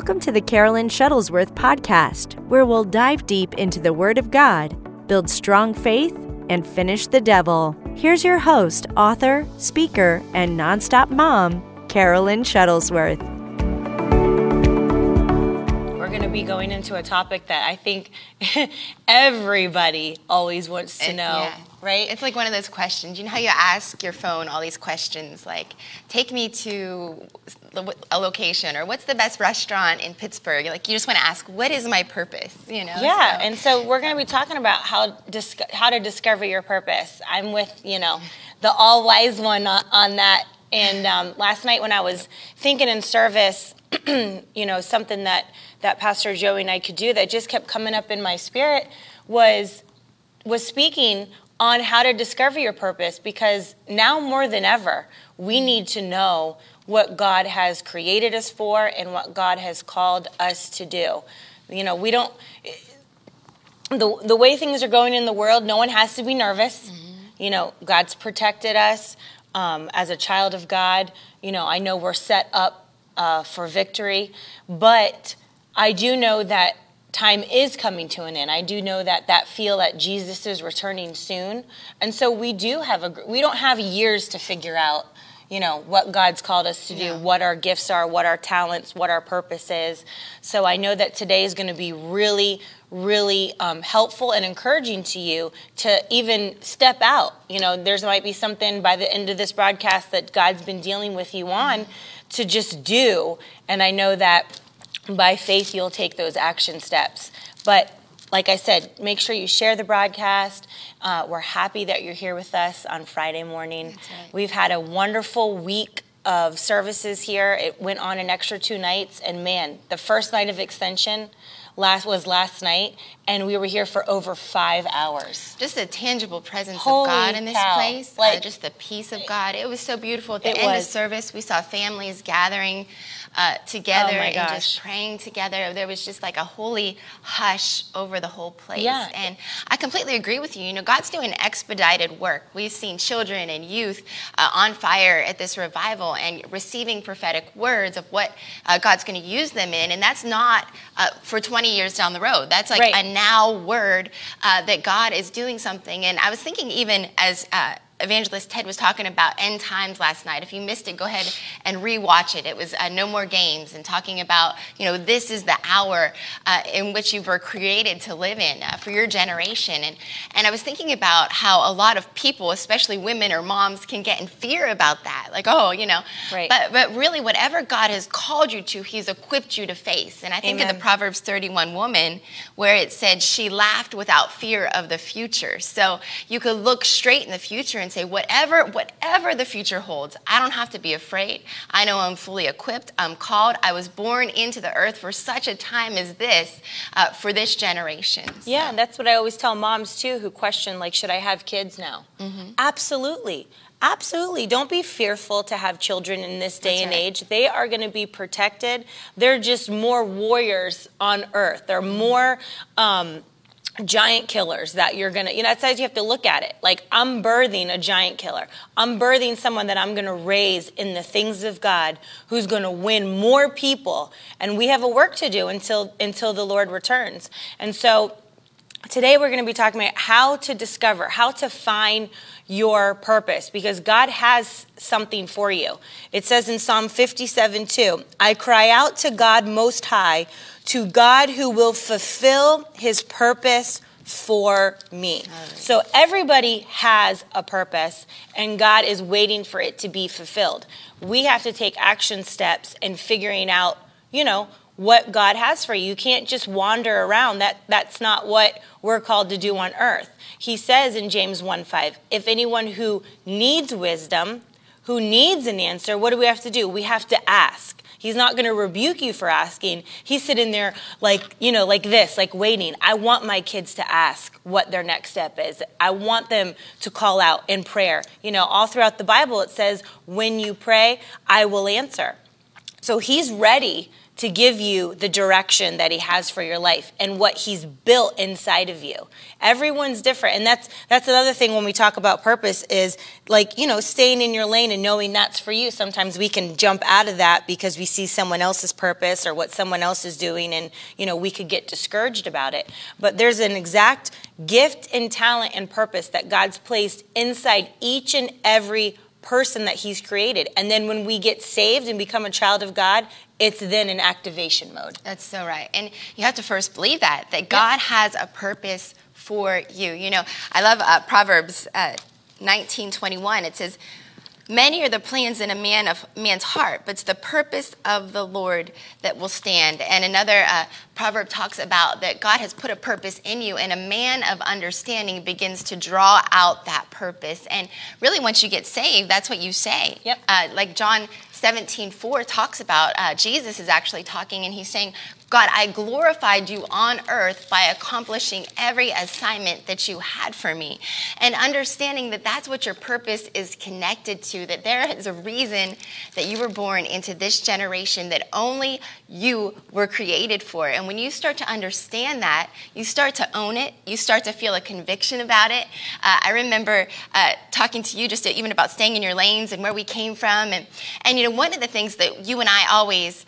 Welcome to the Carolyn Shuttlesworth podcast, where we'll dive deep into the Word of God, build strong faith, and finish the devil. Here's your host, author, speaker, and nonstop mom, Carolyn Shuttlesworth. We're going to be going into a topic that I think everybody always wants to know. Yeah. Right? It's like one of those questions. You know how you ask your phone all these questions like, take me to a location, or what's the best restaurant in Pittsburgh? Like, you just want to ask, what is my purpose? You know? Yeah, so. And so we're going to be talking about how to discover your purpose. I'm with, the all-wise one on that. And last night when I was thinking in service, something that Pastor Joey and I could do that just kept coming up in my spirit was speaking on how to discover your purpose, because now more than ever, we need to know what God has created us for and what God has called us to do. We don't, the way things are going in the world, no one has to be nervous. Mm-hmm. God's protected us as a child of God. I know we're set up for victory, but I do know that time is coming to an end. I do know that feel that Jesus is returning soon. And so we don't have years to figure out, what God's called us to do, what our gifts are, what our talents, what our purpose is. So I know that today is going to be really, really helpful and encouraging to you to even step out. There's might be something by the end of this broadcast that God's been dealing with you on to just do. And I know that by faith, you'll take those action steps. But like I said, make sure you share the broadcast. We're happy that you're here with us on Friday morning. That's right. We've had a wonderful week of services here. It went on an extra 2 nights. And man, the first night of extension was last night. And we were here for over 5 hours. Just a tangible presence of God in this place. Like, just the peace of God. It was so beautiful. At the end of service, we saw families gathering together and just praying together. There was just like a holy hush over the whole place. Yeah. And I completely agree with you. God's doing expedited work. We've seen children and youth on fire at this revival and receiving prophetic words of what God's going to use them in. And that's not for 20 years down the road. That's like a now word that God is doing something. And I was thinking, even as Evangelist Ted was talking about end times last night. If you missed it, go ahead and rewatch it. It was No More Games, and talking about, this is the hour in which you were created to live in for your generation. And I was thinking about how a lot of people, especially women or moms, can get in fear about that. Like, Right. But really, whatever God has called you to, He's equipped you to face. And I think of the Proverbs 31 woman, where it said she laughed without fear of the future. So you could look straight in the future and say, whatever the future holds, I don't have to be afraid. I know I'm fully equipped. I'm called. I was born into the earth for such a time as this, for this generation. So. Yeah, that's what I always tell moms, too, who question, like, should I have kids now? Mm-hmm. Absolutely. Absolutely. Don't be fearful to have children in this day and age. They are going to be protected. They're just more warriors on earth. They're more... giant killers that you're going to, that's how you have to look at it. Like, I'm birthing a giant killer. I'm birthing someone that I'm going to raise in the things of God, who's going to win more people. And we have a work to do until the Lord returns. And so today we're going to be talking about how to find your purpose, because God has something for you. It says in Psalm 57:2, I cry out to God Most High, to God who will fulfill His purpose for me. Right. So everybody has a purpose, and God is waiting for it to be fulfilled. We have to take action steps in figuring out, what God has for you. You can't just wander around. That's not what we're called to do on earth. He says in James 1:5, if anyone who needs wisdom, who needs an answer, what do we have to do? We have to ask. He's not going to rebuke you for asking. He's sitting there like waiting. I want my kids to ask what their next step is. I want them to call out in prayer. All throughout the Bible, it says, when you pray, I will answer. So He's ready to give you the direction that he has for your life and what he's built inside of you. Everyone's different. And that's another thing when we talk about purpose is, like, you know, staying in your lane and knowing that's for you. Sometimes we can jump out of that because we see someone else's purpose or what someone else is doing, and, you know, we could get discouraged about it. But there's an exact gift and talent and purpose that God's placed inside each and every person that he's created. And then when we get saved and become a child of God, it's then in activation mode. That's so right. And you have to first believe that God has a purpose for you. You know, I love Proverbs 19:21. It says, "Many are the plans in man's heart, but it's the purpose of the Lord that will stand." And another proverb talks about that God has put a purpose in you, and a man of understanding begins to draw out that purpose. And really, once you get saved, that's what you say. Yep. Like John 17:4 talks about, Jesus is actually talking, and he's saying, "God, I glorified you on earth by accomplishing every assignment that you had for me." And understanding that that's what your purpose is connected to, that there is a reason that you were born into this generation that only you were created for. And when you start to understand that, you start to own it. You start to feel a conviction about it. I remember talking to you just even about staying in your lanes and where we came from. And you know, one of the things that you and I always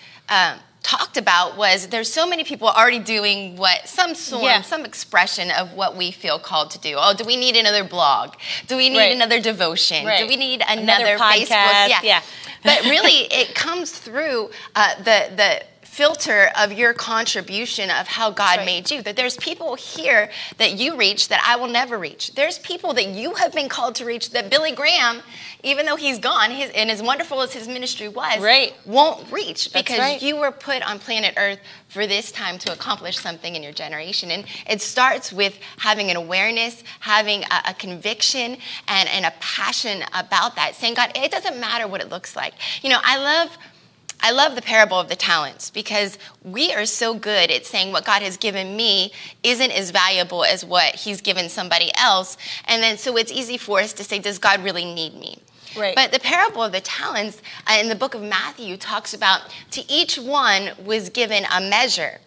talked about was there's so many people already doing what some expression of what we feel called to do. Oh, do we need another blog? Do we need another devotion? Right. Do we need another podcast? Facebook? Yeah. But really, it comes through the filter of your contribution of how God made you. That there's people here that you reach that I will never reach. There's people that you have been called to reach that Billy Graham, even though he's gone, and as wonderful as his ministry was, won't reach, because you were put on planet Earth for this time to accomplish something in your generation. And it starts with having an awareness, having a conviction and a passion about that, saying, God, it doesn't matter what it looks like. You know, I love the parable of the talents, because we are so good at saying what God has given me isn't as valuable as what he's given somebody else. And then so it's easy for us to say, does God really need me? Right. But the parable of the talents in the book of Matthew talks about to each one was given a measure,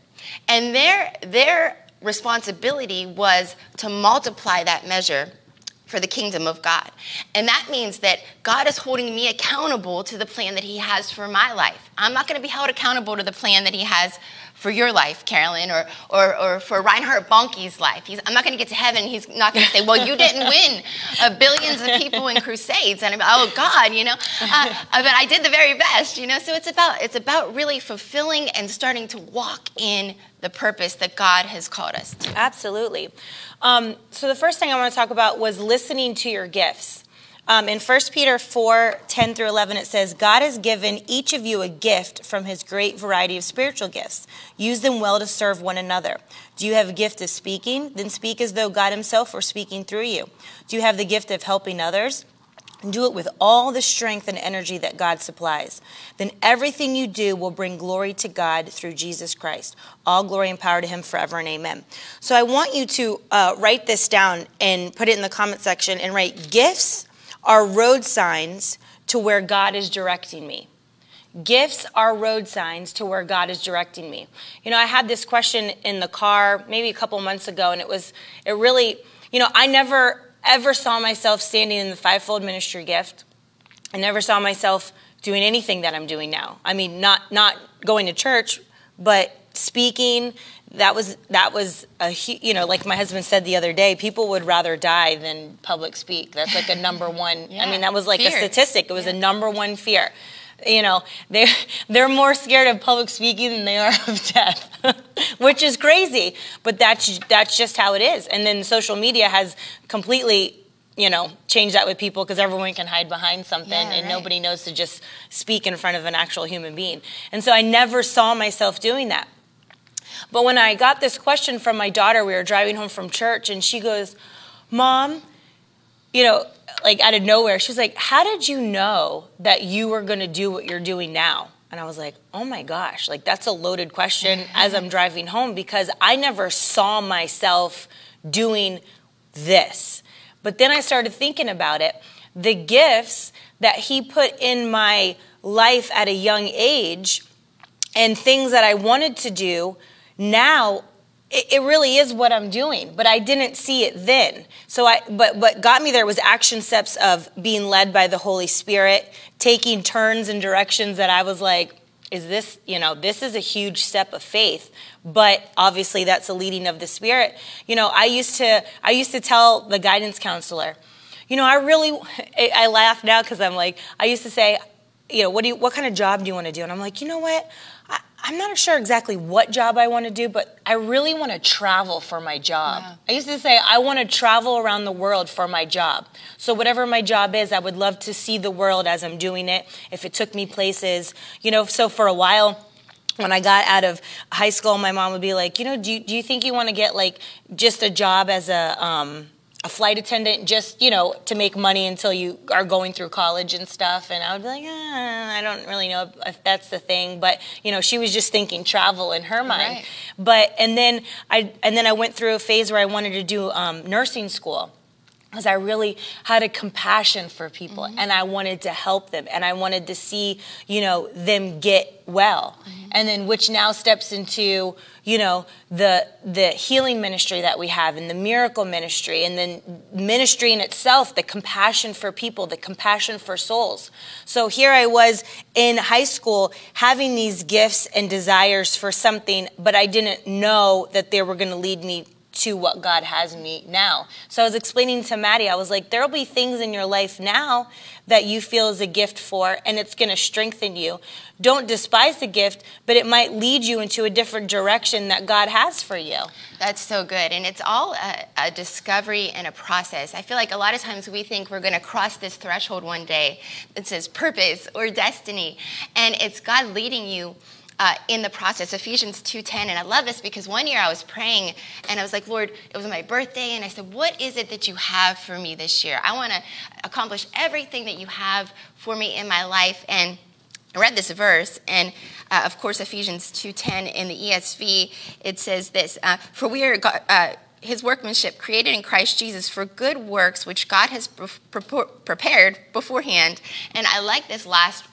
and their responsibility was to multiply that measure for the kingdom of God. And that means that God is holding me accountable to the plan that he has for my life. I'm not going to be held accountable to the plan that he has for your life, Carolyn, or for Reinhard Bonnke's life. I'm not going to get to heaven. He's not going to say, well, you didn't win billions of people in crusades. And oh, God, you know, but I did the very best, you know. So it's about really fulfilling and starting to walk in the purpose that God has called us to. Absolutely. So the first thing I want to talk about was listening to your gifts. In 1 Peter 4:10-11, it says, God has given each of you a gift from his great variety of spiritual gifts. Use them well to serve one another. Do you have a gift of speaking? Then speak as though God himself were speaking through you. Do you have the gift of helping others? Do it with all the strength and energy that God supplies. Then everything you do will bring glory to God through Jesus Christ. All glory and power to him forever and amen. So I want you to write this down and put it in the comment section and write, gifts are road signs to where God is directing me. Gifts are road signs to where God is directing me. You know, I had this question in the car maybe a couple months ago, and it really, you know, I never ever saw myself standing in the fivefold ministry gift. I never saw myself doing anything that I'm doing now. I mean, not going to church, but speaking. That was a, you know, like my husband said the other day, people would rather die than public speak. That's like a number one. I mean, that was like a statistic. It was a number one fear. You know, they're more scared of public speaking than they are of death, which is crazy. But that's just how it is. And then social media has completely, you know, changed that with people, because everyone can hide behind something and nobody knows to just speak in front of an actual human being. And so I never saw myself doing that. But when I got this question from my daughter, we were driving home from church, and she goes, Mom, you know, like out of nowhere, she's like, how did you know that you were going to do what you're doing now? And I was like, oh my gosh, like that's a loaded question as I'm driving home, because I never saw myself doing this. But then I started thinking about it. The gifts that he put in my life at a young age and things that I wanted to do, now it really is what I'm doing, but I didn't see it then. So what got me there was action steps of being led by the Holy Spirit, taking turns and directions that I was like, is this, this is a huge step of faith, but obviously that's a leading of the Spirit. I used to tell the guidance counselor, I laugh now because I'm like, I used to say, what kind of job do you want to do? And I'm like, I'm not sure exactly what job I want to do, but I really want to travel for my job. Yeah. I used to say, I want to travel around the world for my job. So whatever my job is, I would love to see the world as I'm doing it, if it took me places. So for a while, when I got out of high school, my mom would be like, do you think you want to get like just a job as a flight attendant, just, to make money until you are going through college and stuff? And I would be like, I don't really know if that's the thing. But, she was just thinking travel in her mind. Right. And then I went through a phase where I wanted to do nursing school, because I really had a compassion for people, mm-hmm. and I wanted to help them, and I wanted to see, them get well. Mm-hmm. And then which now steps into, the healing ministry that we have and the miracle ministry, and then ministry in itself, the compassion for people, the compassion for souls. So here I was in high school having these gifts and desires for something, but I didn't know that they were going to lead me to what God has me now. So I was explaining to Maddie, I was like, there'll be things in your life now that you feel is a gift for, and it's going to strengthen you. Don't despise the gift, but it might lead you into a different direction that God has for you. That's so good. And it's all a discovery and a process. I feel like a lot of times we think we're going to cross this threshold one day that says purpose or destiny, and it's God leading you in the process. Ephesians 2:10, and I love this because one year I was praying and I was like, Lord, it was my birthday, and I said, what is it that you have for me this year? I want to accomplish everything that you have for me in my life. And I read this verse, and of course Ephesians 2:10 in the ESV, it says this, for we are God, His workmanship created in Christ Jesus for good works which God has prepared beforehand. And I like this last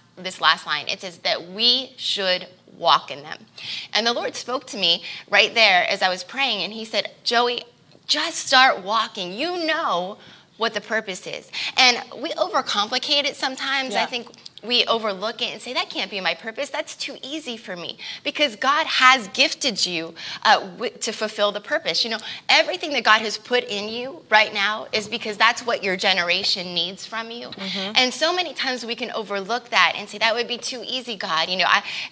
line. It says that we should walk in them. And the Lord spoke to me right there as I was praying, and He said, Joey, just start walking. You know what the purpose is. And we overcomplicate it sometimes. Yeah. I think we overlook it and say, that can't be my purpose. That's too easy for me. Because God has gifted you to fulfill the purpose. Everything that God has put in you right now is because that's what your generation needs from you. Mm-hmm. And so many times we can overlook that and say, that would be too easy, God.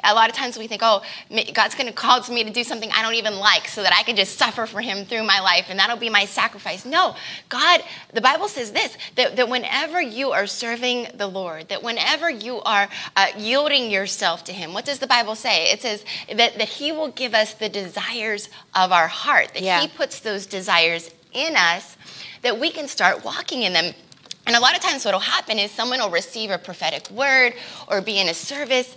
A lot of times we think, God's going to call me to do something I don't even like so that I can just suffer for Him through my life, and that'll be my sacrifice. No, God, the Bible says this, that whenever you are serving the Lord, that whenever you are yielding yourself to Him. What does the Bible say? It says that He will give us the desires of our heart, that He puts those desires in us, that we can start walking in them. And a lot of times what will happen is someone will receive a prophetic word or be in a service,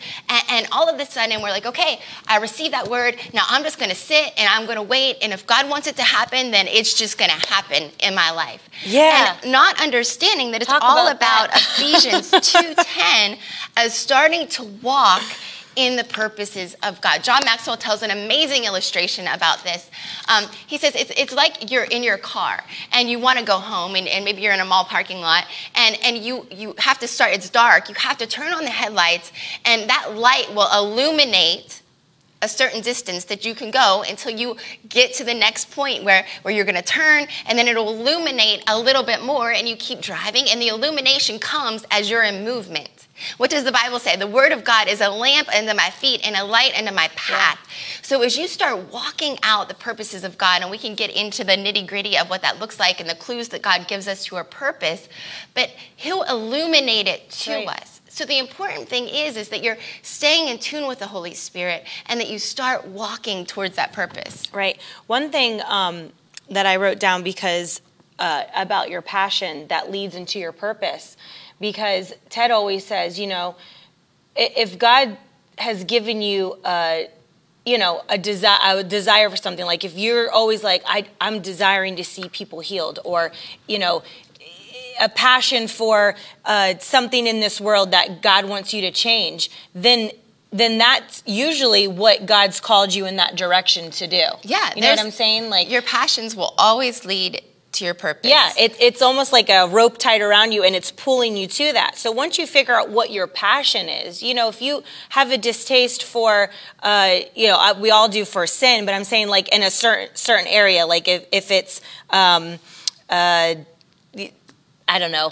and all of a sudden we're like, okay, I received that word. Now I'm just going to sit and I'm going to wait. And if God wants it to happen, then it's just going to happen in my life. Yeah. And not understanding that it's all about Ephesians 2:10 as starting to walk in the purposes of God. John Maxwell tells an amazing illustration about this. He says it's like you're in your car and you want to go home, and maybe you're in a mall parking lot, and you have to start, it's dark, you have to turn on the headlights, and that light will illuminate a certain distance that you can go until you get to the next point where you're going to turn, and then it'll illuminate a little bit more, and you keep driving, and the illumination comes as you're in movement. What does the Bible say? The Word of God is a lamp unto my feet and a light unto my path. Yeah. So as you start walking out the purposes of God, and we can get into the nitty-gritty of what that looks like and the clues that God gives us to our purpose, but He'll illuminate it to us. So the important thing is that you're staying in tune with the Holy Spirit and that you start walking towards that purpose. Right. One thing that I wrote down because about your passion that leads into your purpose, because Ted always says, if God has given you a desire for something, like if you're always like, I'm desiring to see people healed, or, a passion for something in this world that God wants you to change, then then that's usually what God's called you in that direction to do. Yeah. You know what I'm saying? Like, your passions will always lead to your purpose. Yeah. It's almost like a rope tied around you, and it's pulling you to that. So once you figure out what your passion is, you know, if you have a distaste for, you know, we all do, for sin, but I'm saying like in a certain area, like if it's, I don't know.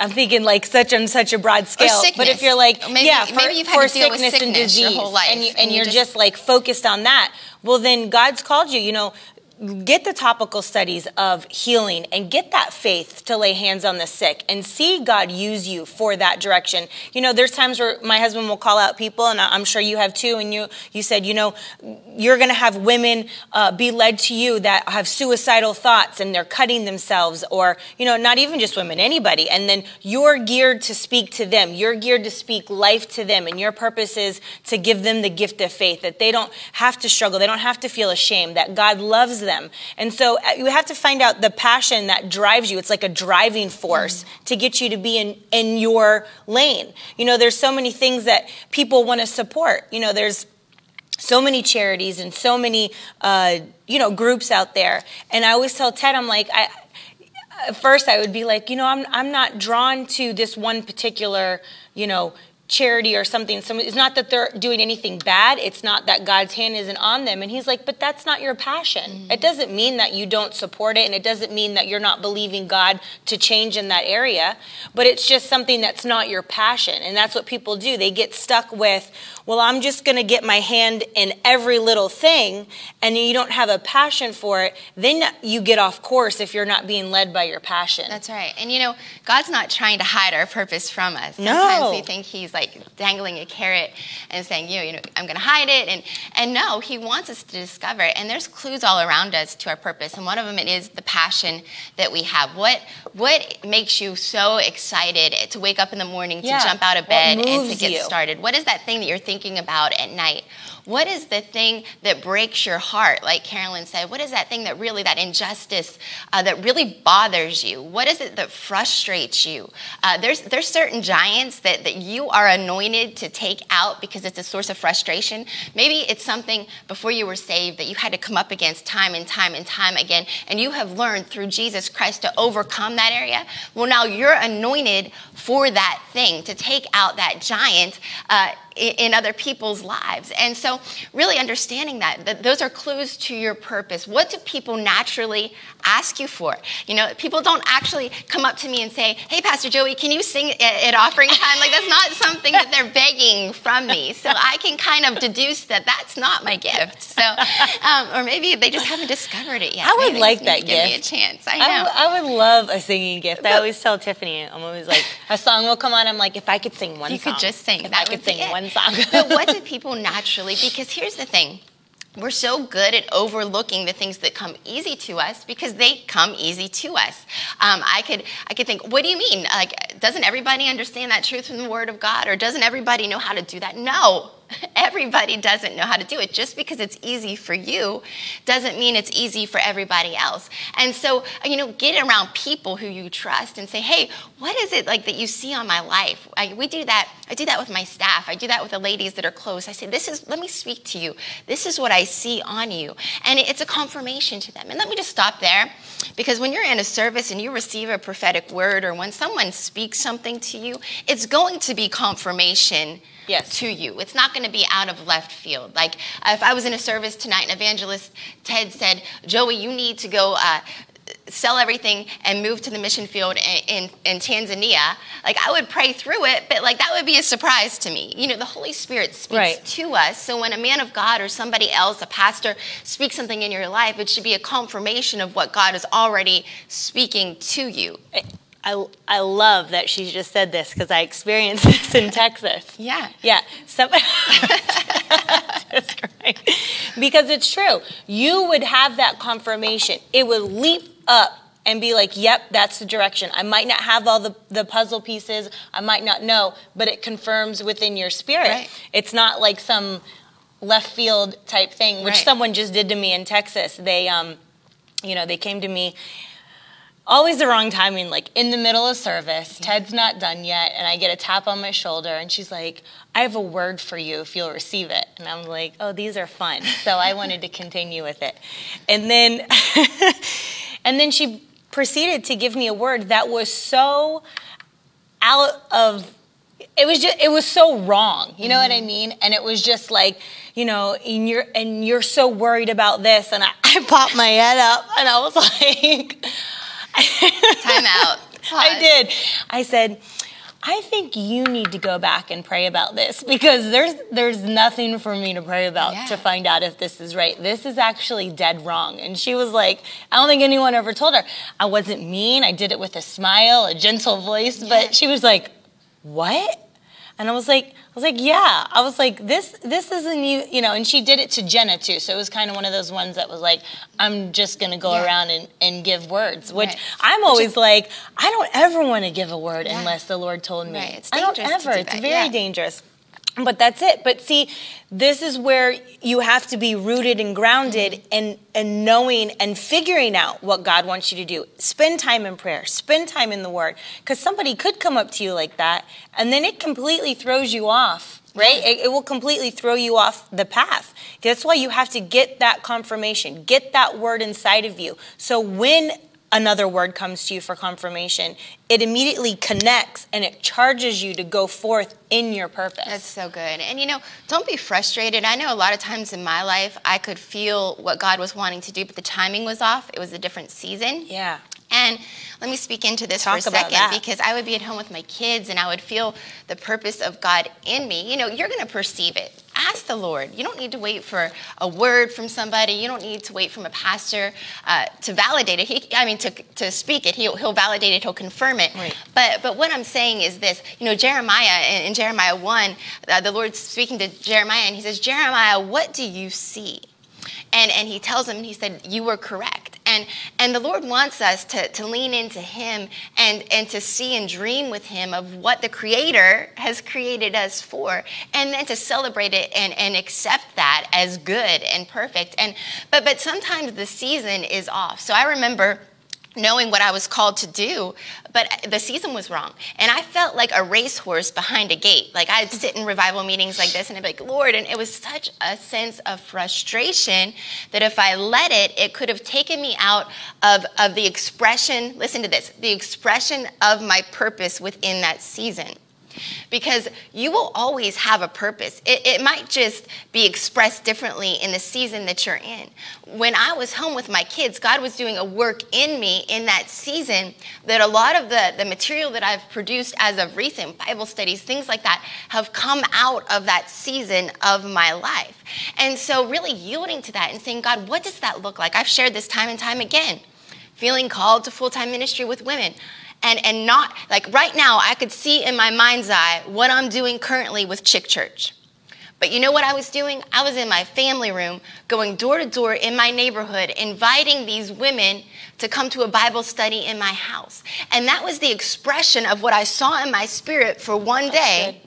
I'm thinking like such on such a broad scale, but if you're like, maybe, maybe you've had to deal with sickness and disease your whole life, and you're just like focused on that, well then God's called you, you know, get the topical studies of healing and get that faith to lay hands on the sick and see God use you for that direction. You know, there's times where my husband will call out people, and I'm sure you have too. And you said, you know, you're going to have women be led to you that have suicidal thoughts and they're cutting themselves, or, you know, not even just women, anybody. And then you're geared to speak to them. You're geared to speak life to them. And your purpose is to give them the gift of faith, that they don't have to struggle. They don't have to feel ashamed, that God loves them. And so you have to find out the passion that drives you. It's like a driving force to get you to be in your lane. You know, there's so many things that people want to support. You know, there's so many charities and so many, you know, groups out there. And I always tell Ted, I'm like, at first I would be like, you know, I'm not drawn to this one particular, you know, charity or something. It's not that they're doing anything bad. It's not that God's hand isn't on them. And he's like, but that's not your passion. It doesn't mean that you don't support it, and it doesn't mean that you're not believing God to change in that area, but it's just something that's not your passion. And that's what people do. They get stuck with, well, I'm just going to get my hand in every little thing, and you don't have a passion for it. Then you get off course if you're not being led by your passion. That's right. And you know, God's not trying to hide our purpose from us. Sometimes we think he's like dangling a carrot and saying, you know, I'm going to hide it. And no, he wants us to discover it. And there's clues all around us to our purpose. And one of them, it is the passion that we have. What makes you so excited to wake up in the morning, to jump out of bed and to get started? What is that thing that you're thinking about at night? What is the thing that breaks your heart? Like Carolyn said, what is that thing that really, that injustice that really bothers you? What is it that frustrates you? There's certain giants that you are anointed to take out because it's a source of frustration. Maybe it's something before you were saved that you had to come up against time and time and time again, and you have learned through Jesus Christ to overcome that area. Well, now you're anointed for that thing, to take out that giant in other people's lives. And so really understanding that those are clues to your purpose. What do people naturally ask you for? You know, people don't actually come up to me and say, hey, Pastor Joey, can you sing at offering time? Like, that's not something that they're begging from me. So I can kind of deduce that that's not my gift. So, or maybe they just haven't discovered it yet. I would like that gift. Give me a chance. I know. I would love a singing gift. I always tell Tiffany, I'm always like, a song will come on. I'm like, if I could sing one song. You could just sing. If I could sing one song. But what do people naturally, because here's the thing, we're so good at overlooking the things that come easy to us because they come easy to us. I could think, what do you mean? Like, doesn't everybody understand that truth from the Word of God? Or doesn't everybody know how to do that? No. Everybody doesn't know how to do it. Just because it's easy for you doesn't mean it's easy for everybody else. And so, you know, get around people who you trust and say, hey, what is it like that you see on my life? We do that. I do that with my staff. I do that with the ladies that are close. I say, let me speak to you. This is what I see on you. And it's a confirmation to them. And let me just stop there, because when you're in a service and you receive a prophetic word, or when someone speaks something to you, it's going to be confirmation. Yes. To you. It's not going to be out of left field. Like, if I was in a service tonight and Evangelist Ted said, Joey, you need to go sell everything and move to the mission field in Tanzania, like, I would pray through it, but like, that would be a surprise to me. You know, the Holy Spirit speaks to us. So when a man of God or somebody else, a pastor, speaks something in your life, it should be a confirmation of what God is already speaking to you. I love that she just said this, because I experienced this in Texas. Yeah. That's great. Because it's true. You would have that confirmation. It would leap up and be like, yep, that's the direction. I might not have all the puzzle pieces. I might not know, but it confirms within your spirit. Right. It's not like some left field type thing, which someone just did to me in Texas. They, you know, they came to me. always the wrong timing, like in the middle of service, Ted's not done yet, and I get a tap on my shoulder, and she's like, I have a word for you if you'll receive it. And I'm like, oh, these are fun. So I wanted to continue with it. And then, she proceeded to give me a word that was so out of, it was so wrong. You know what I mean? And it was just like, you know, and you're so worried about this. And I popped my head up, and I was like... Time out. Pause. I did. I said, I think you need to go back and pray about this, because there's nothing for me to pray about to find out if this is right. This is actually dead wrong. And she was like, I don't think anyone ever told her. I wasn't mean. I did it with a smile, a gentle voice. But she was like, what? And I was like, yeah. I was like, this isn't you, you know, and she did it to Jenna too. So it was kind of one of those ones that was like, I'm just going to go around and give words, which I'm always like, I don't ever want to give a word unless the Lord told me. Right. It's dangerous. I don't ever. It's very dangerous. But that's it. But see, this is where you have to be rooted and grounded and knowing and figuring out what God wants you to do. Spend time in prayer. Spend time in the Word. Because somebody could come up to you like that, and then it completely throws you off, right? Yeah. It will completely throw you off the path. That's why you have to get that confirmation. Get that Word inside of you. So when another word comes to you for confirmation, it immediately connects and it charges you to go forth in your purpose. That's so good. And you know, don't be frustrated. I know a lot of times in my life, I could feel what God was wanting to do, but the timing was off. It was a different season. Yeah. And let me speak into this for a second, because I would be at home with my kids and I would feel the purpose of God in me. You know, you're going to perceive it. Ask the Lord. You don't need to wait for a word from somebody. You don't need to wait from a pastor to validate it. To speak it. He'll validate it. He'll confirm it. Right. But what I'm saying is this. You know, Jeremiah, in Jeremiah 1, the Lord's speaking to Jeremiah, and he says, Jeremiah, what do you see? And he tells him, he said, you were correct. And the Lord wants us to lean into him and to see and dream with him of what the Creator has created us for, and then to celebrate it and accept that as good and perfect. But sometimes the season is off. So I remember knowing what I was called to do, but the season was wrong. And I felt like a racehorse behind a gate. Like I'd sit in revival meetings like this and I'd be like, Lord, and it was such a sense of frustration that if I let it, it could have taken me out of the expression, listen to this, the expression of my purpose within that season. Because you will always have a purpose. It might just be expressed differently in the season that you're in. When I was home with my kids, God was doing a work in me in that season that a lot of the material that I've produced as of recent, Bible studies, things like that, have come out of that season of my life. And so really yielding to that and saying, God, what does that look like? I've shared this time and time again, feeling called to full-time ministry with women. And not, like right now, I could see in my mind's eye what I'm doing currently with Chick Church. But you know what I was doing? I was in my family room, going door to door in my neighborhood, inviting these women to come to a Bible study in my house. And that was the expression of what I saw in my spirit for one day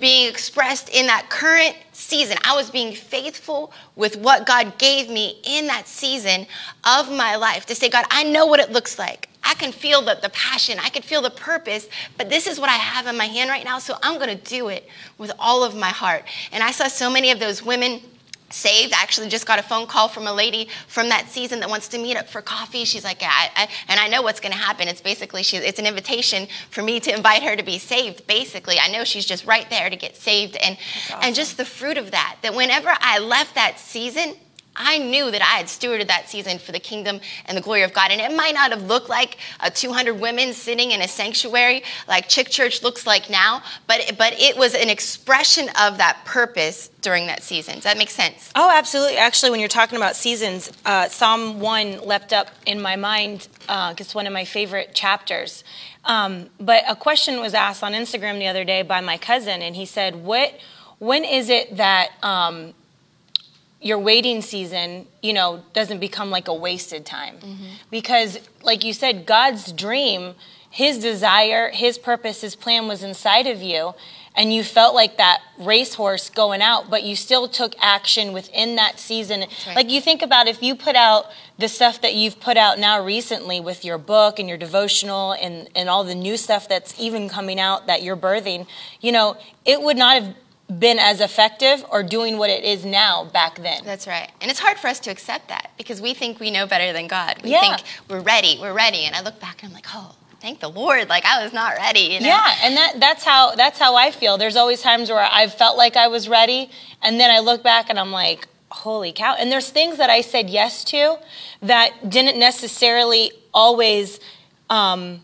being expressed in that current season. I was being faithful with what God gave me in that season of my life to say, God, I know what it looks like. I can feel the passion. I can feel the purpose, but this is what I have in my hand right now, so I'm going to do it with all of my heart. And I saw so many of those women saved. I actually just got a phone call from a lady from that season that wants to meet up for coffee. She's like, and I know what's going to happen. It's basically, it's an invitation for me to invite her to be saved, basically. I know she's just right there to get saved. And, awesome. And just the fruit of that whenever I left that season, I knew that I had stewarded that season for the kingdom and the glory of God. And it might not have looked like 200 women sitting in a sanctuary like Chick Church looks like now, but it was an expression of that purpose during that season. Does that make sense? Oh, absolutely. Actually, when you're talking about seasons, Psalm 1 leapt up in my mind. It's one of my favorite chapters. But a question was asked on Instagram the other day by my cousin, and he said, when is it that... your waiting season, you know, doesn't become like a wasted time. Mm-hmm. Because like you said, God's dream, his desire, his purpose, his plan was inside of you. and you felt like that racehorse going out, but you still took action within that season. Right. Like, you think about if you put out the stuff that you've put out now recently with your book and your devotional and all the new stuff that's even coming out that you're birthing, you know, it would not have been as effective or doing what it is now back then. That's right. And it's hard for us to accept that because we think we know better than God. We think we're ready. And I look back and I'm like, oh, thank the Lord. Like, I was not ready. You know? Yeah. And that's how I feel. There's always times where I've felt like I was ready. And then I look back and I'm like, holy cow. And there's things that I said yes to that didn't necessarily always pan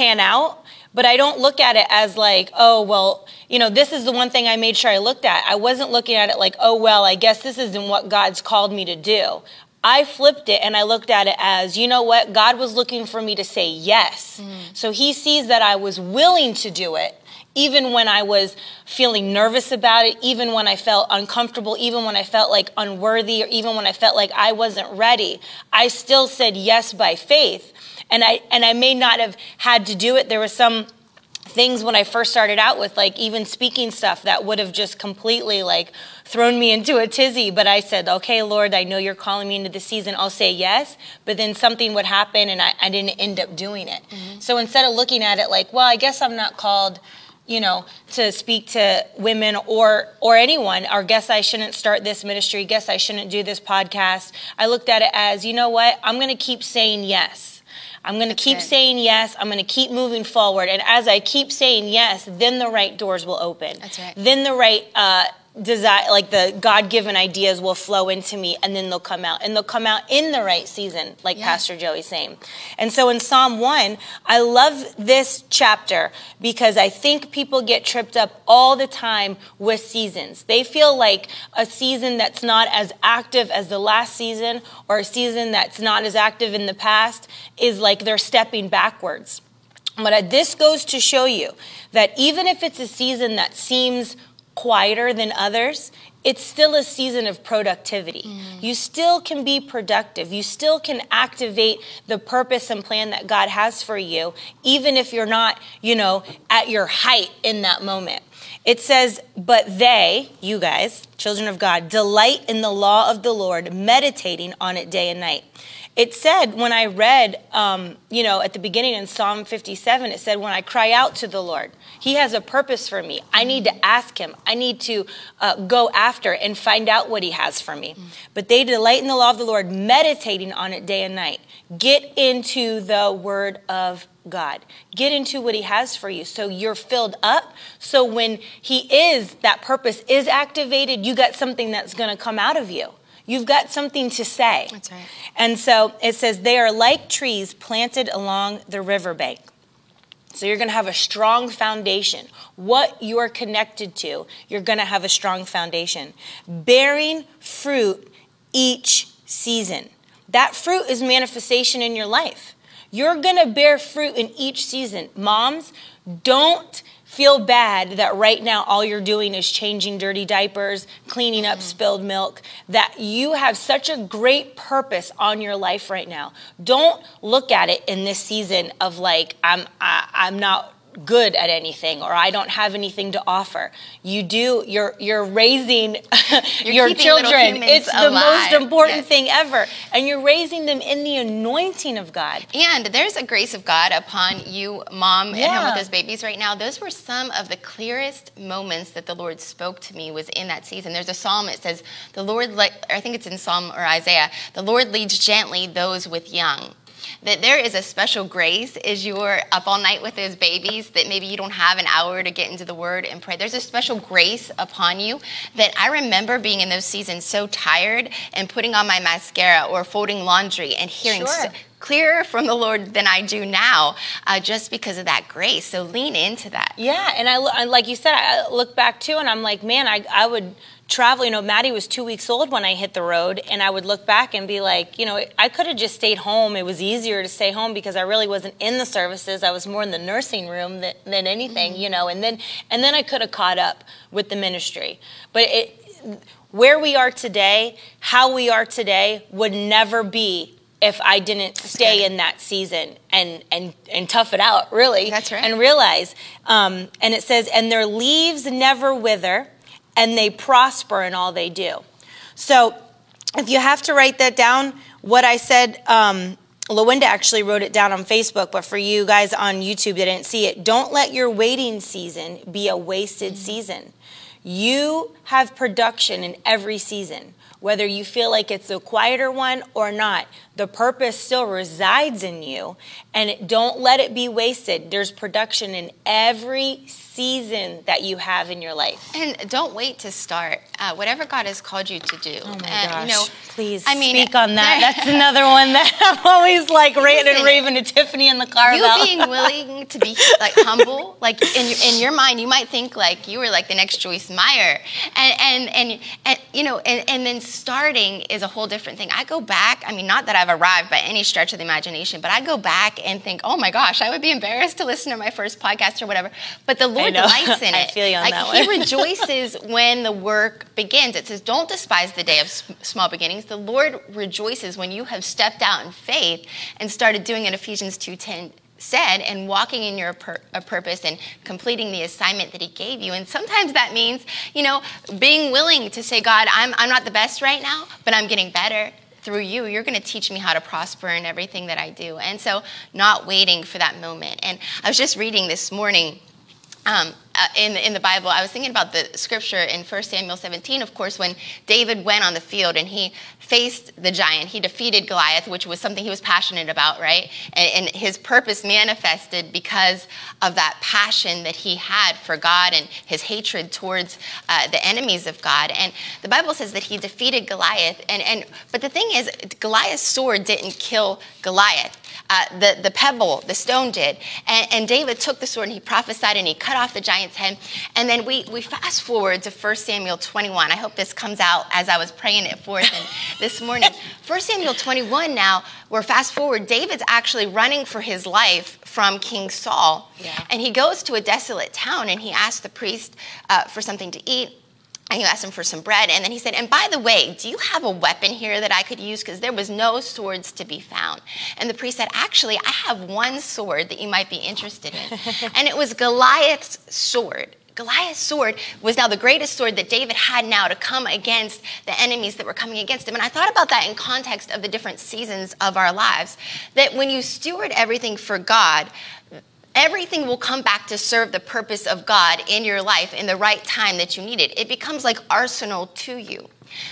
out. But I don't look at it as like, oh, well, you know, this is the one thing I made sure I looked at. I wasn't looking at it like, oh, well, I guess this isn't what God's called me to do. I flipped it and I looked at it as, you know what? God was looking for me to say yes. Mm. So he sees that I was willing to do it, even when I was feeling nervous about it, even when I felt uncomfortable, even when I felt like unworthy, or even when I felt like I wasn't ready. I still said yes by faith. And I may not have had to do it. There were some things when I first started out with, like, even speaking stuff that would have just completely, like, thrown me into a tizzy. But I said, okay, Lord, I know you're calling me into the season. I'll say yes. But then something would happen and I didn't end up doing it. Mm-hmm. So instead of looking at it like, well, I guess I'm not called, you know, to speak to women or anyone, or guess I shouldn't start this ministry, guess I shouldn't do this podcast, I looked at it as, you know what, I'm going to keep saying yes. I'm going to keep saying yes. I'm going to keep moving forward. And as I keep saying yes, then the right doors will open. That's right. Then the right desire, like the God-given ideas will flow into me, and then they'll come out. And they'll come out in the right season, like Pastor Joey's saying. And so in Psalm 1, I love this chapter because I think people get tripped up all the time with seasons. They feel like a season that's not as active as the last season, or a season that's not as active in the past, is like they're stepping backwards. But this goes to show you that even if it's a season that seems quieter than others, it's still a season of productivity. Mm. You still can be productive. You still can activate the purpose and plan that God has for you, even if you're not, you know, at your height in that moment. It says, but they, you guys, children of God, delight in the law of the Lord, meditating on it day and night. It said, when I read, you know, at the beginning in Psalm 57, it said, when I cry out to the Lord, he has a purpose for me. I need to ask him. I need to go after and find out what he has for me. But they delight in the law of the Lord, meditating on it day and night. Get into the word of God. Get into what he has for you so you're filled up. So when he is, that purpose is activated, you got something that's going to come out of you. You've got something to say. That's right. And so it says, they are like trees planted along the riverbank. So you're going to have a strong foundation. What you are connected to, you're going to have a strong foundation. Bearing fruit each season. That fruit is manifestation in your life. You're going to bear fruit in each season. Moms, don't feel bad that right now all you're doing is changing dirty diapers, cleaning up spilled milk, that you have such a great purpose on your life right now. Don't look at it in this season of like, I'm not good at anything, or I don't have anything to offer. You do, you're raising your children. It's alive. The most important thing ever. And you're raising them in the anointing of God. And there's a grace of God upon you, mom, at home with those babies right now. Those were some of the clearest moments that the Lord spoke to me was in that season. There's a psalm that says, the Lord, I think it's in Psalm or Isaiah, the Lord leads gently those with young. That there is a special grace as you're up all night with those babies, that maybe you don't have an hour to get into the word and pray. There's a special grace upon you that I remember being in those seasons so tired and putting on my mascara or folding laundry and hearing clearer from the Lord than I do now, just because of that grace. So lean into that. Yeah, and I like you said, I look back too and I'm like, man, I would travel. You know, Maddie was 2 weeks old when I hit the road, and I would look back and be like, you know, I could have just stayed home. It was easier to stay home because I really wasn't in the services. I was more in the nursing room than anything, you know, and then I could have caught up with the ministry. But where we are today, how we are today would never be if I didn't stay in that season and tough it out, really. That's right. And realize. And it says, and their leaves never wither, and they prosper in all they do. So if you have to write that down, what I said, Lawinda actually wrote it down on Facebook, but for you guys on YouTube that didn't see it, don't let your waiting season be a wasted season. You have production in every season. Whether you feel like it's a quieter one or not, the purpose still resides in you, and don't let it be wasted. There's production in every season that you have in your life. And don't wait to start whatever God has called you to do. Oh, my gosh. You know, please speak on that. That's another one that I'm always, like, ranting and raving to Tiffany in the car about. You being willing to be, like, humble. Like, in your mind, you might think, like, you were, like, the next Joyce Meyer. And you know, and then starting is a whole different thing. I go back, I mean, not that I've arrived by any stretch of the imagination, but I go back and think, oh my gosh, I would be embarrassed to listen to my first podcast or whatever. But the Lord delights in it. I feel you on that one. He rejoices when the work begins. It says, don't despise the day of small beginnings. The Lord rejoices when you have stepped out in faith and started doing it. Ephesians 2:10 said, and walking in your purpose and completing the assignment that he gave you. And sometimes that means, you know, being willing to say, God, I'm not the best right now, but I'm getting better through you. You're going to teach me how to prosper in everything that I do. And so not waiting for that moment. And I was just reading this morning in the Bible, I was thinking about the scripture in 1 Samuel 17, of course, when David went on the field and he faced the giant. He defeated Goliath, which was something he was passionate about, right? And his purpose manifested because of that passion that he had for God and his hatred towards the enemies of God. And the Bible says that he defeated Goliath. But the thing is, Goliath's sword didn't kill Goliath. The pebble, the stone did. And David took the sword and he prophesied and he cut off the giant's head. And then we fast forward to 1 Samuel 21. I hope this comes out as I was praying it forth and this morning. 1 Samuel 21 now, we're fast forward. David's actually running for his life from King Saul. Yeah. And he goes to a desolate town and he asks the priest for something to eat. And he asked him for some bread. And then he said, and by the way, do you have a weapon here that I could use? Because there was no swords to be found. And the priest said, actually, I have one sword that you might be interested in. And it was Goliath's sword. Goliath's sword was now the greatest sword that David had now to come against the enemies that were coming against him. And I thought about that in context of the different seasons of our lives, that when you steward everything for God, everything will come back to serve the purpose of God in your life in the right time that you need it. It becomes like arsenal to you.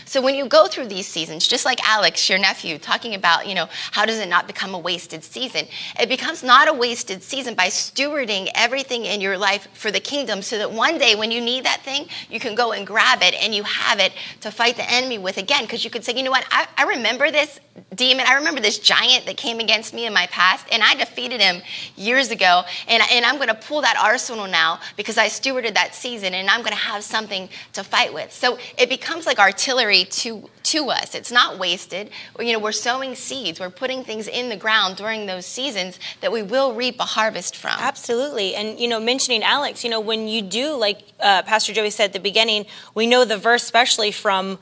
So when you go through these seasons, just like Alex, your nephew, talking about, you know, how does it not become a wasted season? It becomes not a wasted season by stewarding everything in your life for the kingdom so that one day when you need that thing, you can go and grab it and you have it to fight the enemy with again. Because you could say, you know what, I remember this demon. I remember this giant that came against me in my past and I defeated him years ago. And I'm going to pull that arsenal now because I stewarded that season and I'm going to have something to fight with. So it becomes like artillery to us. It's not wasted. You know, we're sowing seeds. We're putting things in the ground during those seasons that we will reap a harvest from. Absolutely. And, you know, mentioning Alex, you know, when you do, like Pastor Joey said at the beginning, we know the verse especially from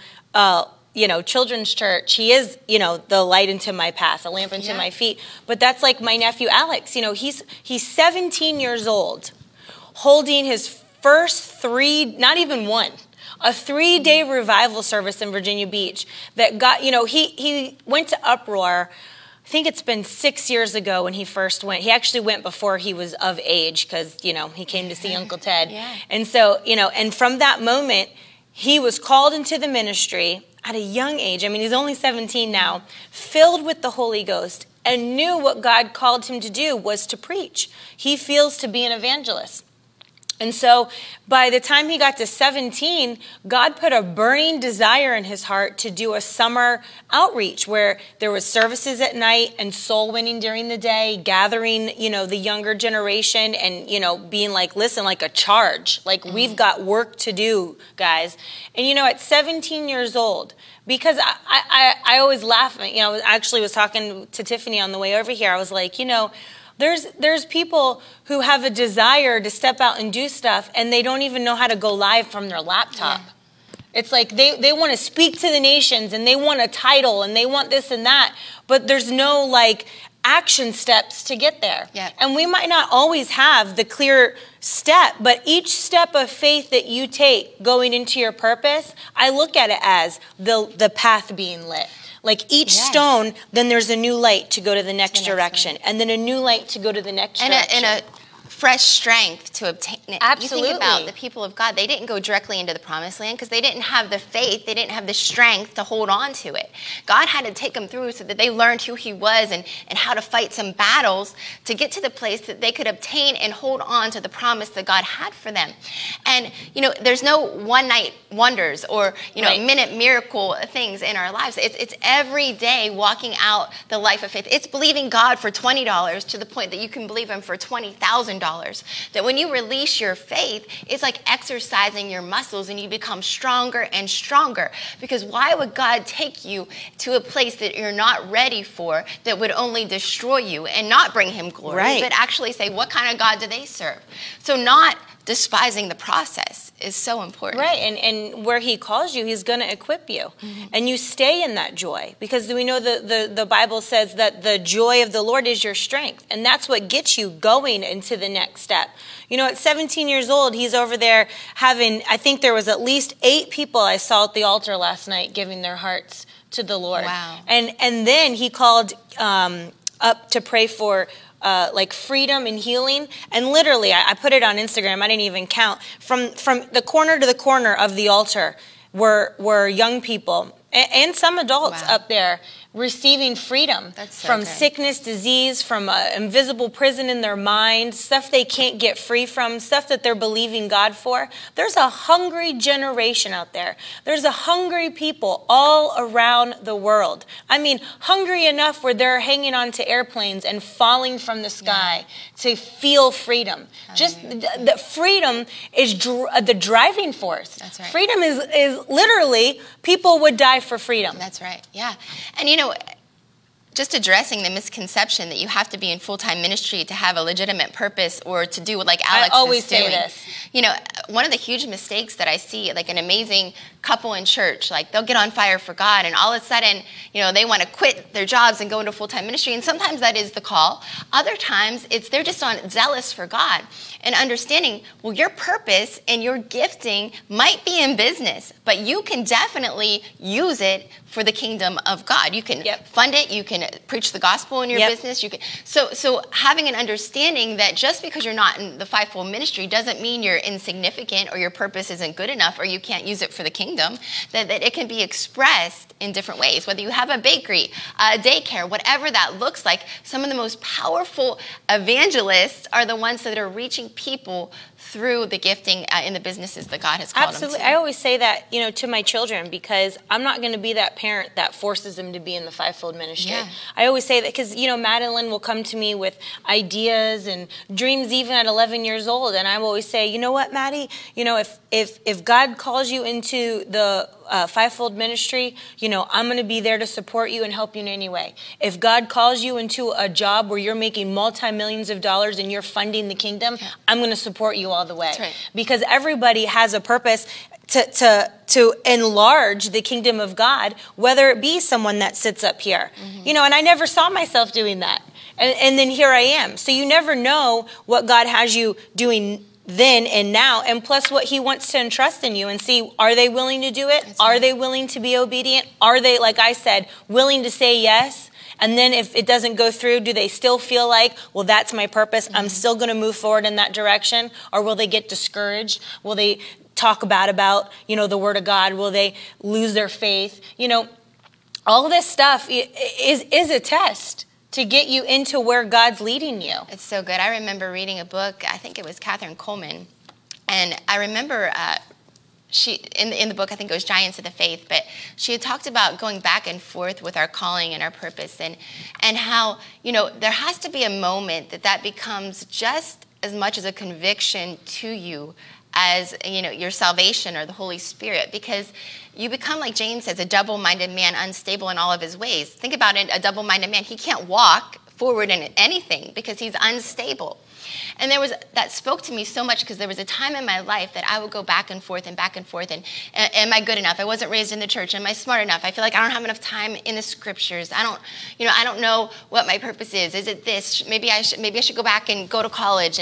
you know, children's church. He is, you know, the light into my path, a lamp into my feet. But that's like my nephew Alex, you know, he's 17 years old, holding his first a 3-day revival service in Virginia Beach that got, you know, he went to Uproar. I think it's been 6 years ago when he first went. He actually went before he was of age because, you know, he came to see Uncle Ted. Yeah. And so, you know, and from that moment, he was called into the ministry at a young age. I mean, he's only 17 now, filled with the Holy Ghost, and knew what God called him to do was to preach. He feels to be an evangelist. And so by the time he got to 17, God put a burning desire in his heart to do a summer outreach where there was services at night and soul winning during the day, gathering, you know, the younger generation and, you know, being like, listen, like a charge, like we've got work to do, guys. And, you know, at 17 years old, because I always laugh, you know, I actually was talking to Tiffany on the way over here. I was like, you know, there's people who have a desire to step out and do stuff, and they don't even know how to go live from their laptop. It's like they want to speak to the nations and they want a title and they want this and that, but there's no like action steps to get there. Yep. And we might not always have the clear step, but each step of faith that you take going into your purpose, I look at it as the path being lit. Like each stone, then there's a new light to go to the next direction. And then a new light to go to the next direction. And a fresh strength to obtain it. Absolutely. You think about the people of God. They didn't go directly into the promised land because they didn't have the faith. They didn't have the strength to hold on to it. God had to take them through so that they learned who he was and how to fight some battles to get to the place that they could obtain and hold on to the promise that God had for them. And, you know, there's no one-night wonders or, you know, minute miracle things in our lives. It's every day walking out the life of faith. It's believing God for $20 to the point that you can believe him for $20,000. That when you release your faith, it's like exercising your muscles and you become stronger and stronger. Because why would God take you to a place that you're not ready for that would only destroy you and not bring him glory, but actually say, what kind of God do they serve? So not despising the process is so important. Right, and where he calls you, he's going to equip you. Mm-hmm. And you stay in that joy because we know the Bible says that the joy of the Lord is your strength. And that's what gets you going into the next step. You know, at 17 years old, he's over there having, I think there was at least 8 people I saw at the altar last night giving their hearts to the Lord. Wow. And then he called up to pray for like freedom and healing. And literally, I put it on Instagram. I didn't even count. From the corner to the corner of the altar were young people and some adults up there receiving freedom from sickness, disease, from an invisible prison in their mind, stuff they can't get free from, stuff that they're believing God for. There's a hungry generation out there. There's a hungry people all around the world. I mean, hungry enough where they're hanging onto airplanes and falling from the sky to feel freedom. Just the freedom is the driving force. That's right. Freedom is literally people would die for freedom. That's right. Yeah. And you know, just addressing the misconception that you have to be in full-time ministry to have a legitimate purpose or to do what like Alex is doing. I always say this. You know, one of the huge mistakes that I see, like an amazing couple in church, like they'll get on fire for God and all of a sudden, you know, they want to quit their jobs and go into full-time ministry. And sometimes that is the call. Other times it's they're just on zealous for God and understanding, well, your purpose and your gifting might be in business, but you can definitely use it for the kingdom of God. You can fund it. You can preach the gospel in your business. You can so having an understanding that just because you're not in the fivefold ministry doesn't mean you're insignificant or your purpose isn't good enough or you can't use it for the kingdom, that it can be expressed in different ways, whether you have a bakery, a daycare, whatever that looks like. Some of the most powerful evangelists are the ones that are reaching people through the gifting in the businesses that God has called them to. I always say that, you know, to my children, because I'm not going to be that parent that forces them to be in the fivefold ministry. Yeah. I always say that because, you know, Madeline will come to me with ideas and dreams even at 11 years old. And I always say, you know what, Maddie, you know, if God calls you into the fivefold ministry, you know, I'm going to be there to support you and help you in any way. If God calls you into a job where you're making multi-millions of dollars and you're funding the kingdom, I'm going to support you all the way. That's right. Because everybody has a purpose to enlarge the kingdom of God, whether it be someone that sits up here, you know, and I never saw myself doing that. And then here I am. So you never know what God has you doing then and now, and plus what he wants to entrust in you and see, are they willing to do it? That's right. Are they willing to be obedient? Are they, like I said, willing to say yes? And then if it doesn't go through, do they still feel like, well, that's my purpose. I'm still going to move forward in that direction. Or will they get discouraged? Will they talk about, you know, the word of God? Will they lose their faith? You know, all this stuff is a test to get you into where God's leading you. It's so good. I remember reading a book, I think it was Catherine Coleman, and I remember she in the book, I think it was Giants of the Faith, but she had talked about going back and forth with our calling and our purpose and how, you know, there has to be a moment that becomes just as much as a conviction to you as, you know, your salvation or the Holy Spirit, because you become, like James says, a double-minded man, unstable in all of his ways. Think about it, a double-minded man. He can't walk forward in anything because he's unstable. And there was, that spoke to me so much, because there was a time in my life that I would go back and forth, and am I good enough? I wasn't raised in the church. Am I smart enough? I feel like I don't have enough time in the scriptures. I don't know what my purpose is. Is it this? Maybe I should go back and go to college.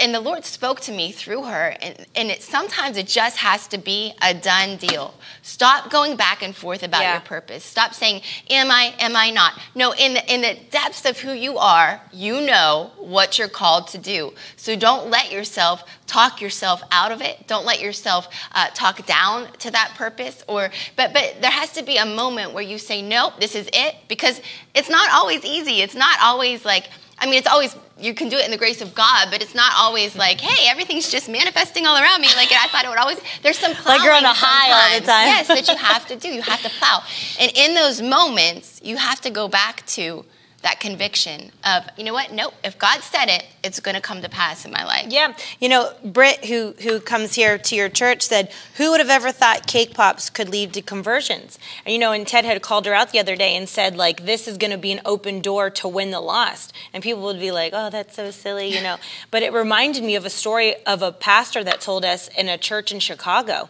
And the Lord spoke to me through her, and sometimes it just has to be a done deal. Stop going back and forth about your purpose. Stop saying, am I not? No, in the depths of who you are, you know what you're called to do. So don't let yourself talk yourself out of it. Don't let yourself talk down to that purpose. But there has to be a moment where you say, nope, this is it, because it's not always easy. It's not always like, it's always, you can do it in the grace of God, but it's not always like, hey, everything's just manifesting all around me. Like, I thought it would always, there's some plowing. Like you're on a high all the time. Yes, that you have to do. You have to plow. And in those moments, you have to go back to that conviction of, you know what? Nope. If God said it, it's going to come to pass in my life. Yeah. You know, Britt, who comes here to your church, said, who would have ever thought cake pops could lead to conversions? And, you know, and Ted had called her out the other day and said, like, this is going to be an open door to win the lost. And people would be like, oh, that's so silly, you know. But it reminded me of a story of a pastor that told us in a church in Chicago.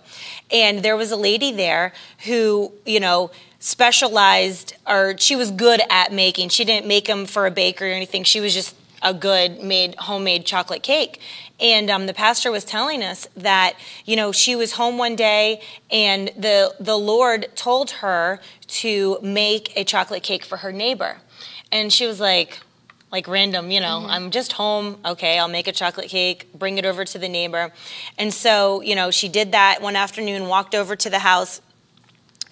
And there was a lady there who, you know, specialized, or she was good at making. She didn't make them for a bakery or anything. She was just a good homemade chocolate cake. And the pastor was telling us that, you know, she was home one day and the Lord told her to make a chocolate cake for her neighbor. And she was like random, you know, mm-hmm. I'm just home. Okay, I'll make a chocolate cake, bring it over to the neighbor. And so, you know, she did that one afternoon, walked over to the house,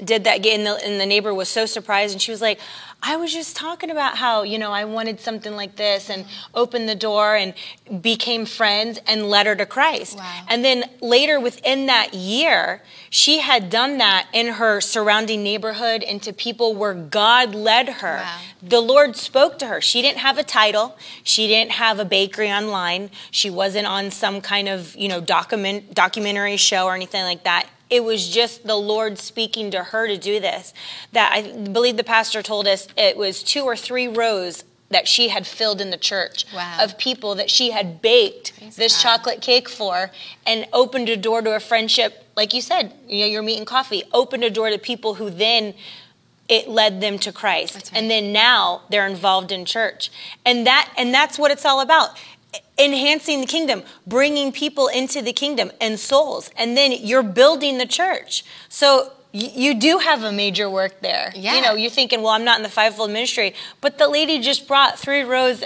did that, and the neighbor was so surprised, and she was like, I was just talking about how, you know, I wanted something like this, and opened the door and became friends and led her to Christ. Wow. And then later within that year, she had done that in her surrounding neighborhood and to people where God led her. Wow. The Lord spoke to her. She didn't have a title. She didn't have a bakery online. She wasn't on some kind of, you know, documentary show or anything like that. It was just the Lord speaking to her to do this. That I believe the pastor told us it was 2 or 3 rows that she had filled in the church. Wow. Of people that she had baked this chocolate cake for, and opened a door to a friendship. Like you said, you know, you're meeting coffee, opened a door to people who then it led them to Christ. Right. And then now they're involved in church. And that's what it's all about. Enhancing the kingdom, bringing people into the kingdom and souls, and then you're building the church. So you do have a major work there. Yeah. You know, you're thinking, well, I'm not in the fivefold ministry, but the lady just brought 3 rows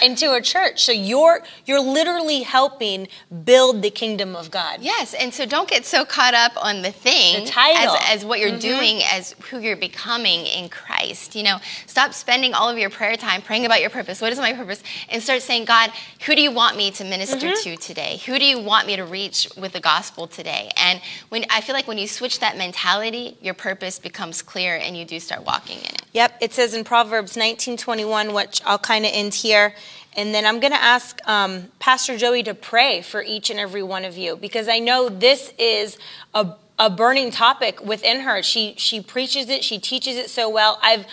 into a church. So you're literally helping build the kingdom of God. Yes, and so don't get so caught up on the thing, the title, as what you're doing, as who you're becoming in Christ. You know, stop spending all of your prayer time praying about your purpose. What is my purpose? And start saying, God, who do you want me to minister to today? Who do you want me to reach with the gospel today? And when I feel like when you switch that mentality, your purpose becomes clear and you do start walking in it. Yep. It says in Proverbs 19:21, which I'll kind of end here. And then I'm going to ask Pastor Joey to pray for each and every one of you, because I know this is a burning topic within her. She preaches it. She teaches it so well. I've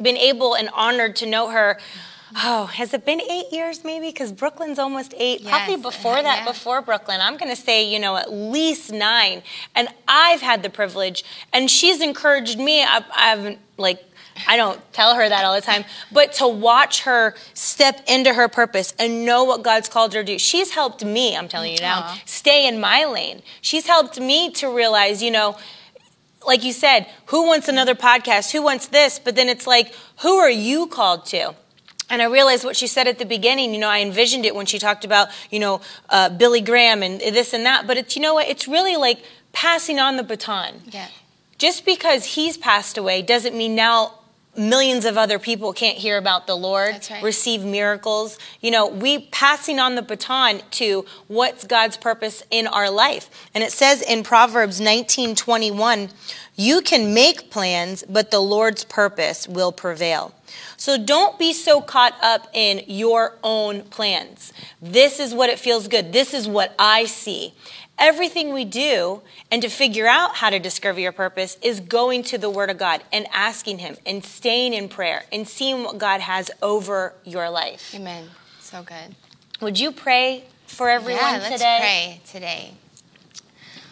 been able and honored to know her. Oh, has it been 8 years maybe? Because Brooklyn's almost 8. Yes. Probably before that, before Brooklyn. I'm going to say, you know, at least 9. And I've had the privilege, and she's encouraged me. I don't tell her that all the time, but to watch her step into her purpose and know what God's called her to do. She's helped me, I'm telling you now, stay in my lane. She's helped me to realize, you know, like you said, who wants another podcast? Who wants this? But then it's like, who are you called to? And I realized what she said at the beginning, you know, I envisioned it when she talked about, you know, Billy Graham and this and that. But it's, you know what, it's really like passing on the baton. Yeah. Just because he's passed away doesn't mean now millions of other people can't hear about the Lord, receive miracles. You know, we passing on the baton to what's God's purpose in our life. And it says in Proverbs 19:21, you can make plans, but the Lord's purpose will prevail. So don't be so caught up in your own plans. This is what it feels good. This is what I see. Everything we do, and to figure out how to discover your purpose, is going to the Word of God and asking Him and staying in prayer and seeing what God has over your life. Amen. So good. Would you pray for everyone today? Yeah, let's pray today.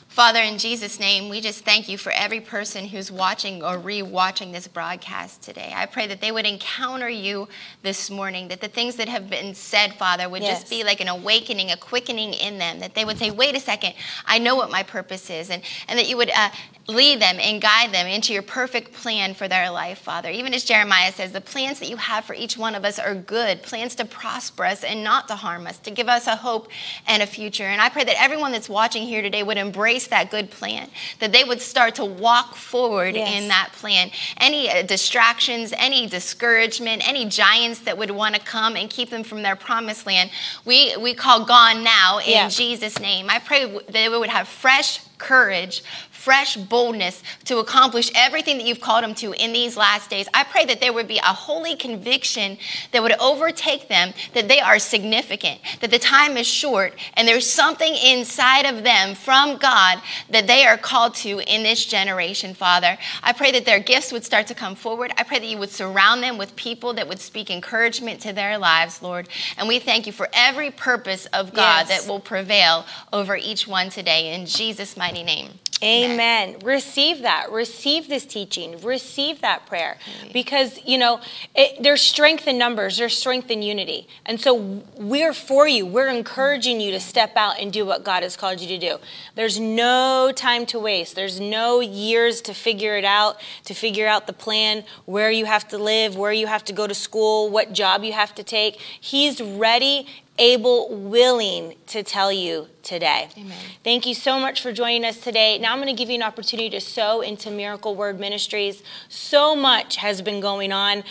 Father, in Jesus' name, we just thank you for every person who's watching or re-watching this broadcast today. I pray that they would encounter you this morning, that the things that have been said, Father, would just be like an awakening, a quickening in them, that they would say, wait a second, I know what my purpose is, and that you would lead them and guide them into your perfect plan for their life, Father. Even as Jeremiah says, the plans that you have for each one of us are good, plans to prosper us and not to harm us, to give us a hope and a future. And I pray that everyone that's watching here today would embrace that good plan, that they would start to walk forward in that plan. Any distractions, any discouragement, any giants that would want to come and keep them from their promised land, we call gone now in Jesus' name. I pray that they would have fresh courage, fresh boldness to accomplish everything that you've called them to in these last days. I pray that there would be a holy conviction that would overtake them, that they are significant, that the time is short, and there's something inside of them from God that they are called to in this generation, Father. I pray that their gifts would start to come forward. I pray that you would surround them with people that would speak encouragement to their lives, Lord. And we thank you for every purpose of God that will prevail over each one today. In Jesus' mighty name. Amen. Receive that. Receive this teaching. Receive that prayer. Because, you know, there's strength in numbers. There's strength in unity. And so we're for you. We're encouraging you to step out and do what God has called you to do. There's no time to waste. There's no years to figure it out, to figure out the plan, where you have to live, where you have to go to school, what job you have to take. He's ready, able, willing to tell you today. Amen. Thank you so much for joining us today. Now I'm going to give you an opportunity to sow into Miracle Word Ministries. So much has been going on.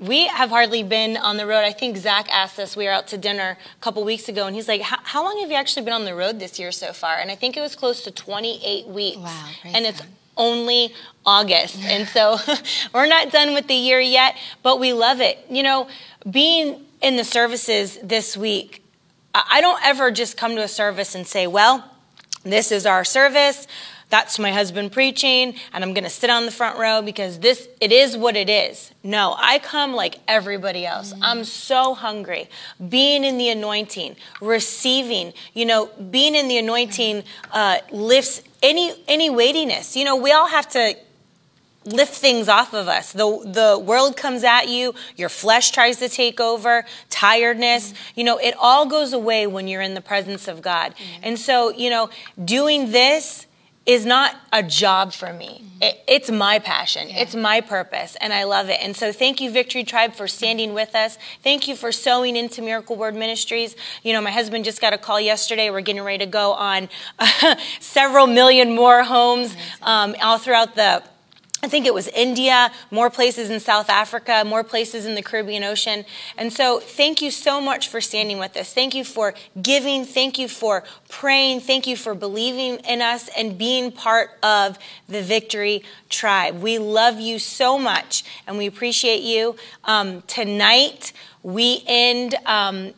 We have hardly been on the road. I think Zach asked us, we were out to dinner a couple weeks ago, and he's like, how long have you actually been on the road this year so far? And I think it was close to 28 weeks. Wow, and it's only August. And so we're not done with the year yet, but we love it. You know, being in the services this week, I don't ever just come to a service and say, well, this is our service, that's my husband preaching, and I'm going to sit on the front row because this, it is what it is. No, I come like everybody else. I'm so hungry. Being in the anointing, receiving, you know, being in the anointing lifts any weightiness. You know, we all have to lift things off of us. The world comes at you. Your flesh tries to take over. Tiredness. You know, it all goes away when you're in the presence of God. And so, you know, doing this is not a job for me. It's my passion. It's my purpose. And I love it. And so thank you, Victory Tribe, for standing with us. Thank you for sowing into Miracle Word Ministries. You know, my husband just got a call yesterday. We're getting ready to go on several million more homes all throughout the, I think it was India, more places in South Africa, more places in the Caribbean Ocean. And so thank you so much for standing with us. Thank you for giving. Thank you for praying. Thank you for believing in us and being part of the Victory Tribe. We love you so much, and we appreciate you. Tonight, we end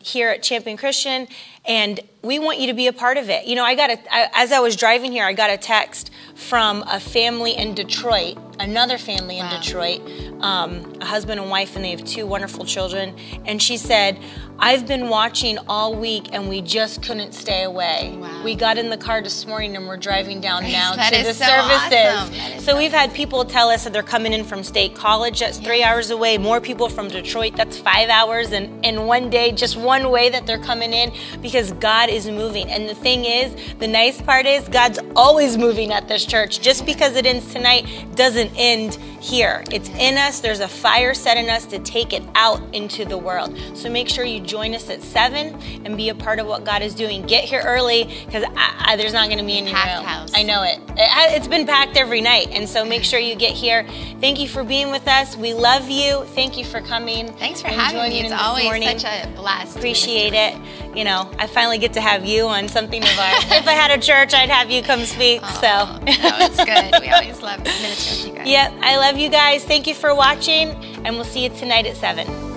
here at Champion Christian, and we want you to be a part of it. You know, as I was driving here, I got a text from a family in Detroit, another family in Detroit, a husband and wife, and they have two wonderful children. And she said, I've been watching all week, and we just couldn't stay away. Wow. We got in the car this morning, and we're driving down now to the services. Awesome. So we've had people tell us that they're coming in from State College. That's 3 hours away. More people from Detroit. That's 5 hours. And in one day, just one way that they're coming in, because God is moving. And the thing is, the nice part is, God's always moving at this church. Just because it ends tonight doesn't end here. It's in us. There's a fire set in us to take it out into the world. So make sure you join us at 7 and be a part of what God is doing. Get here early, because there's not going to be any room. House. I know it. It's been packed every night. And so make sure you get here. Thank you for being with us. We love you. Thank you for coming. Thanks for having me. It's always such a blast. Appreciate it. You know, I finally get to have you on something of ours. If I had a church, I'd have you come speak. No, it's good. We always love ministering to you guys. Yep, I love you guys. Thank you for watching, and we'll see you tonight at 7.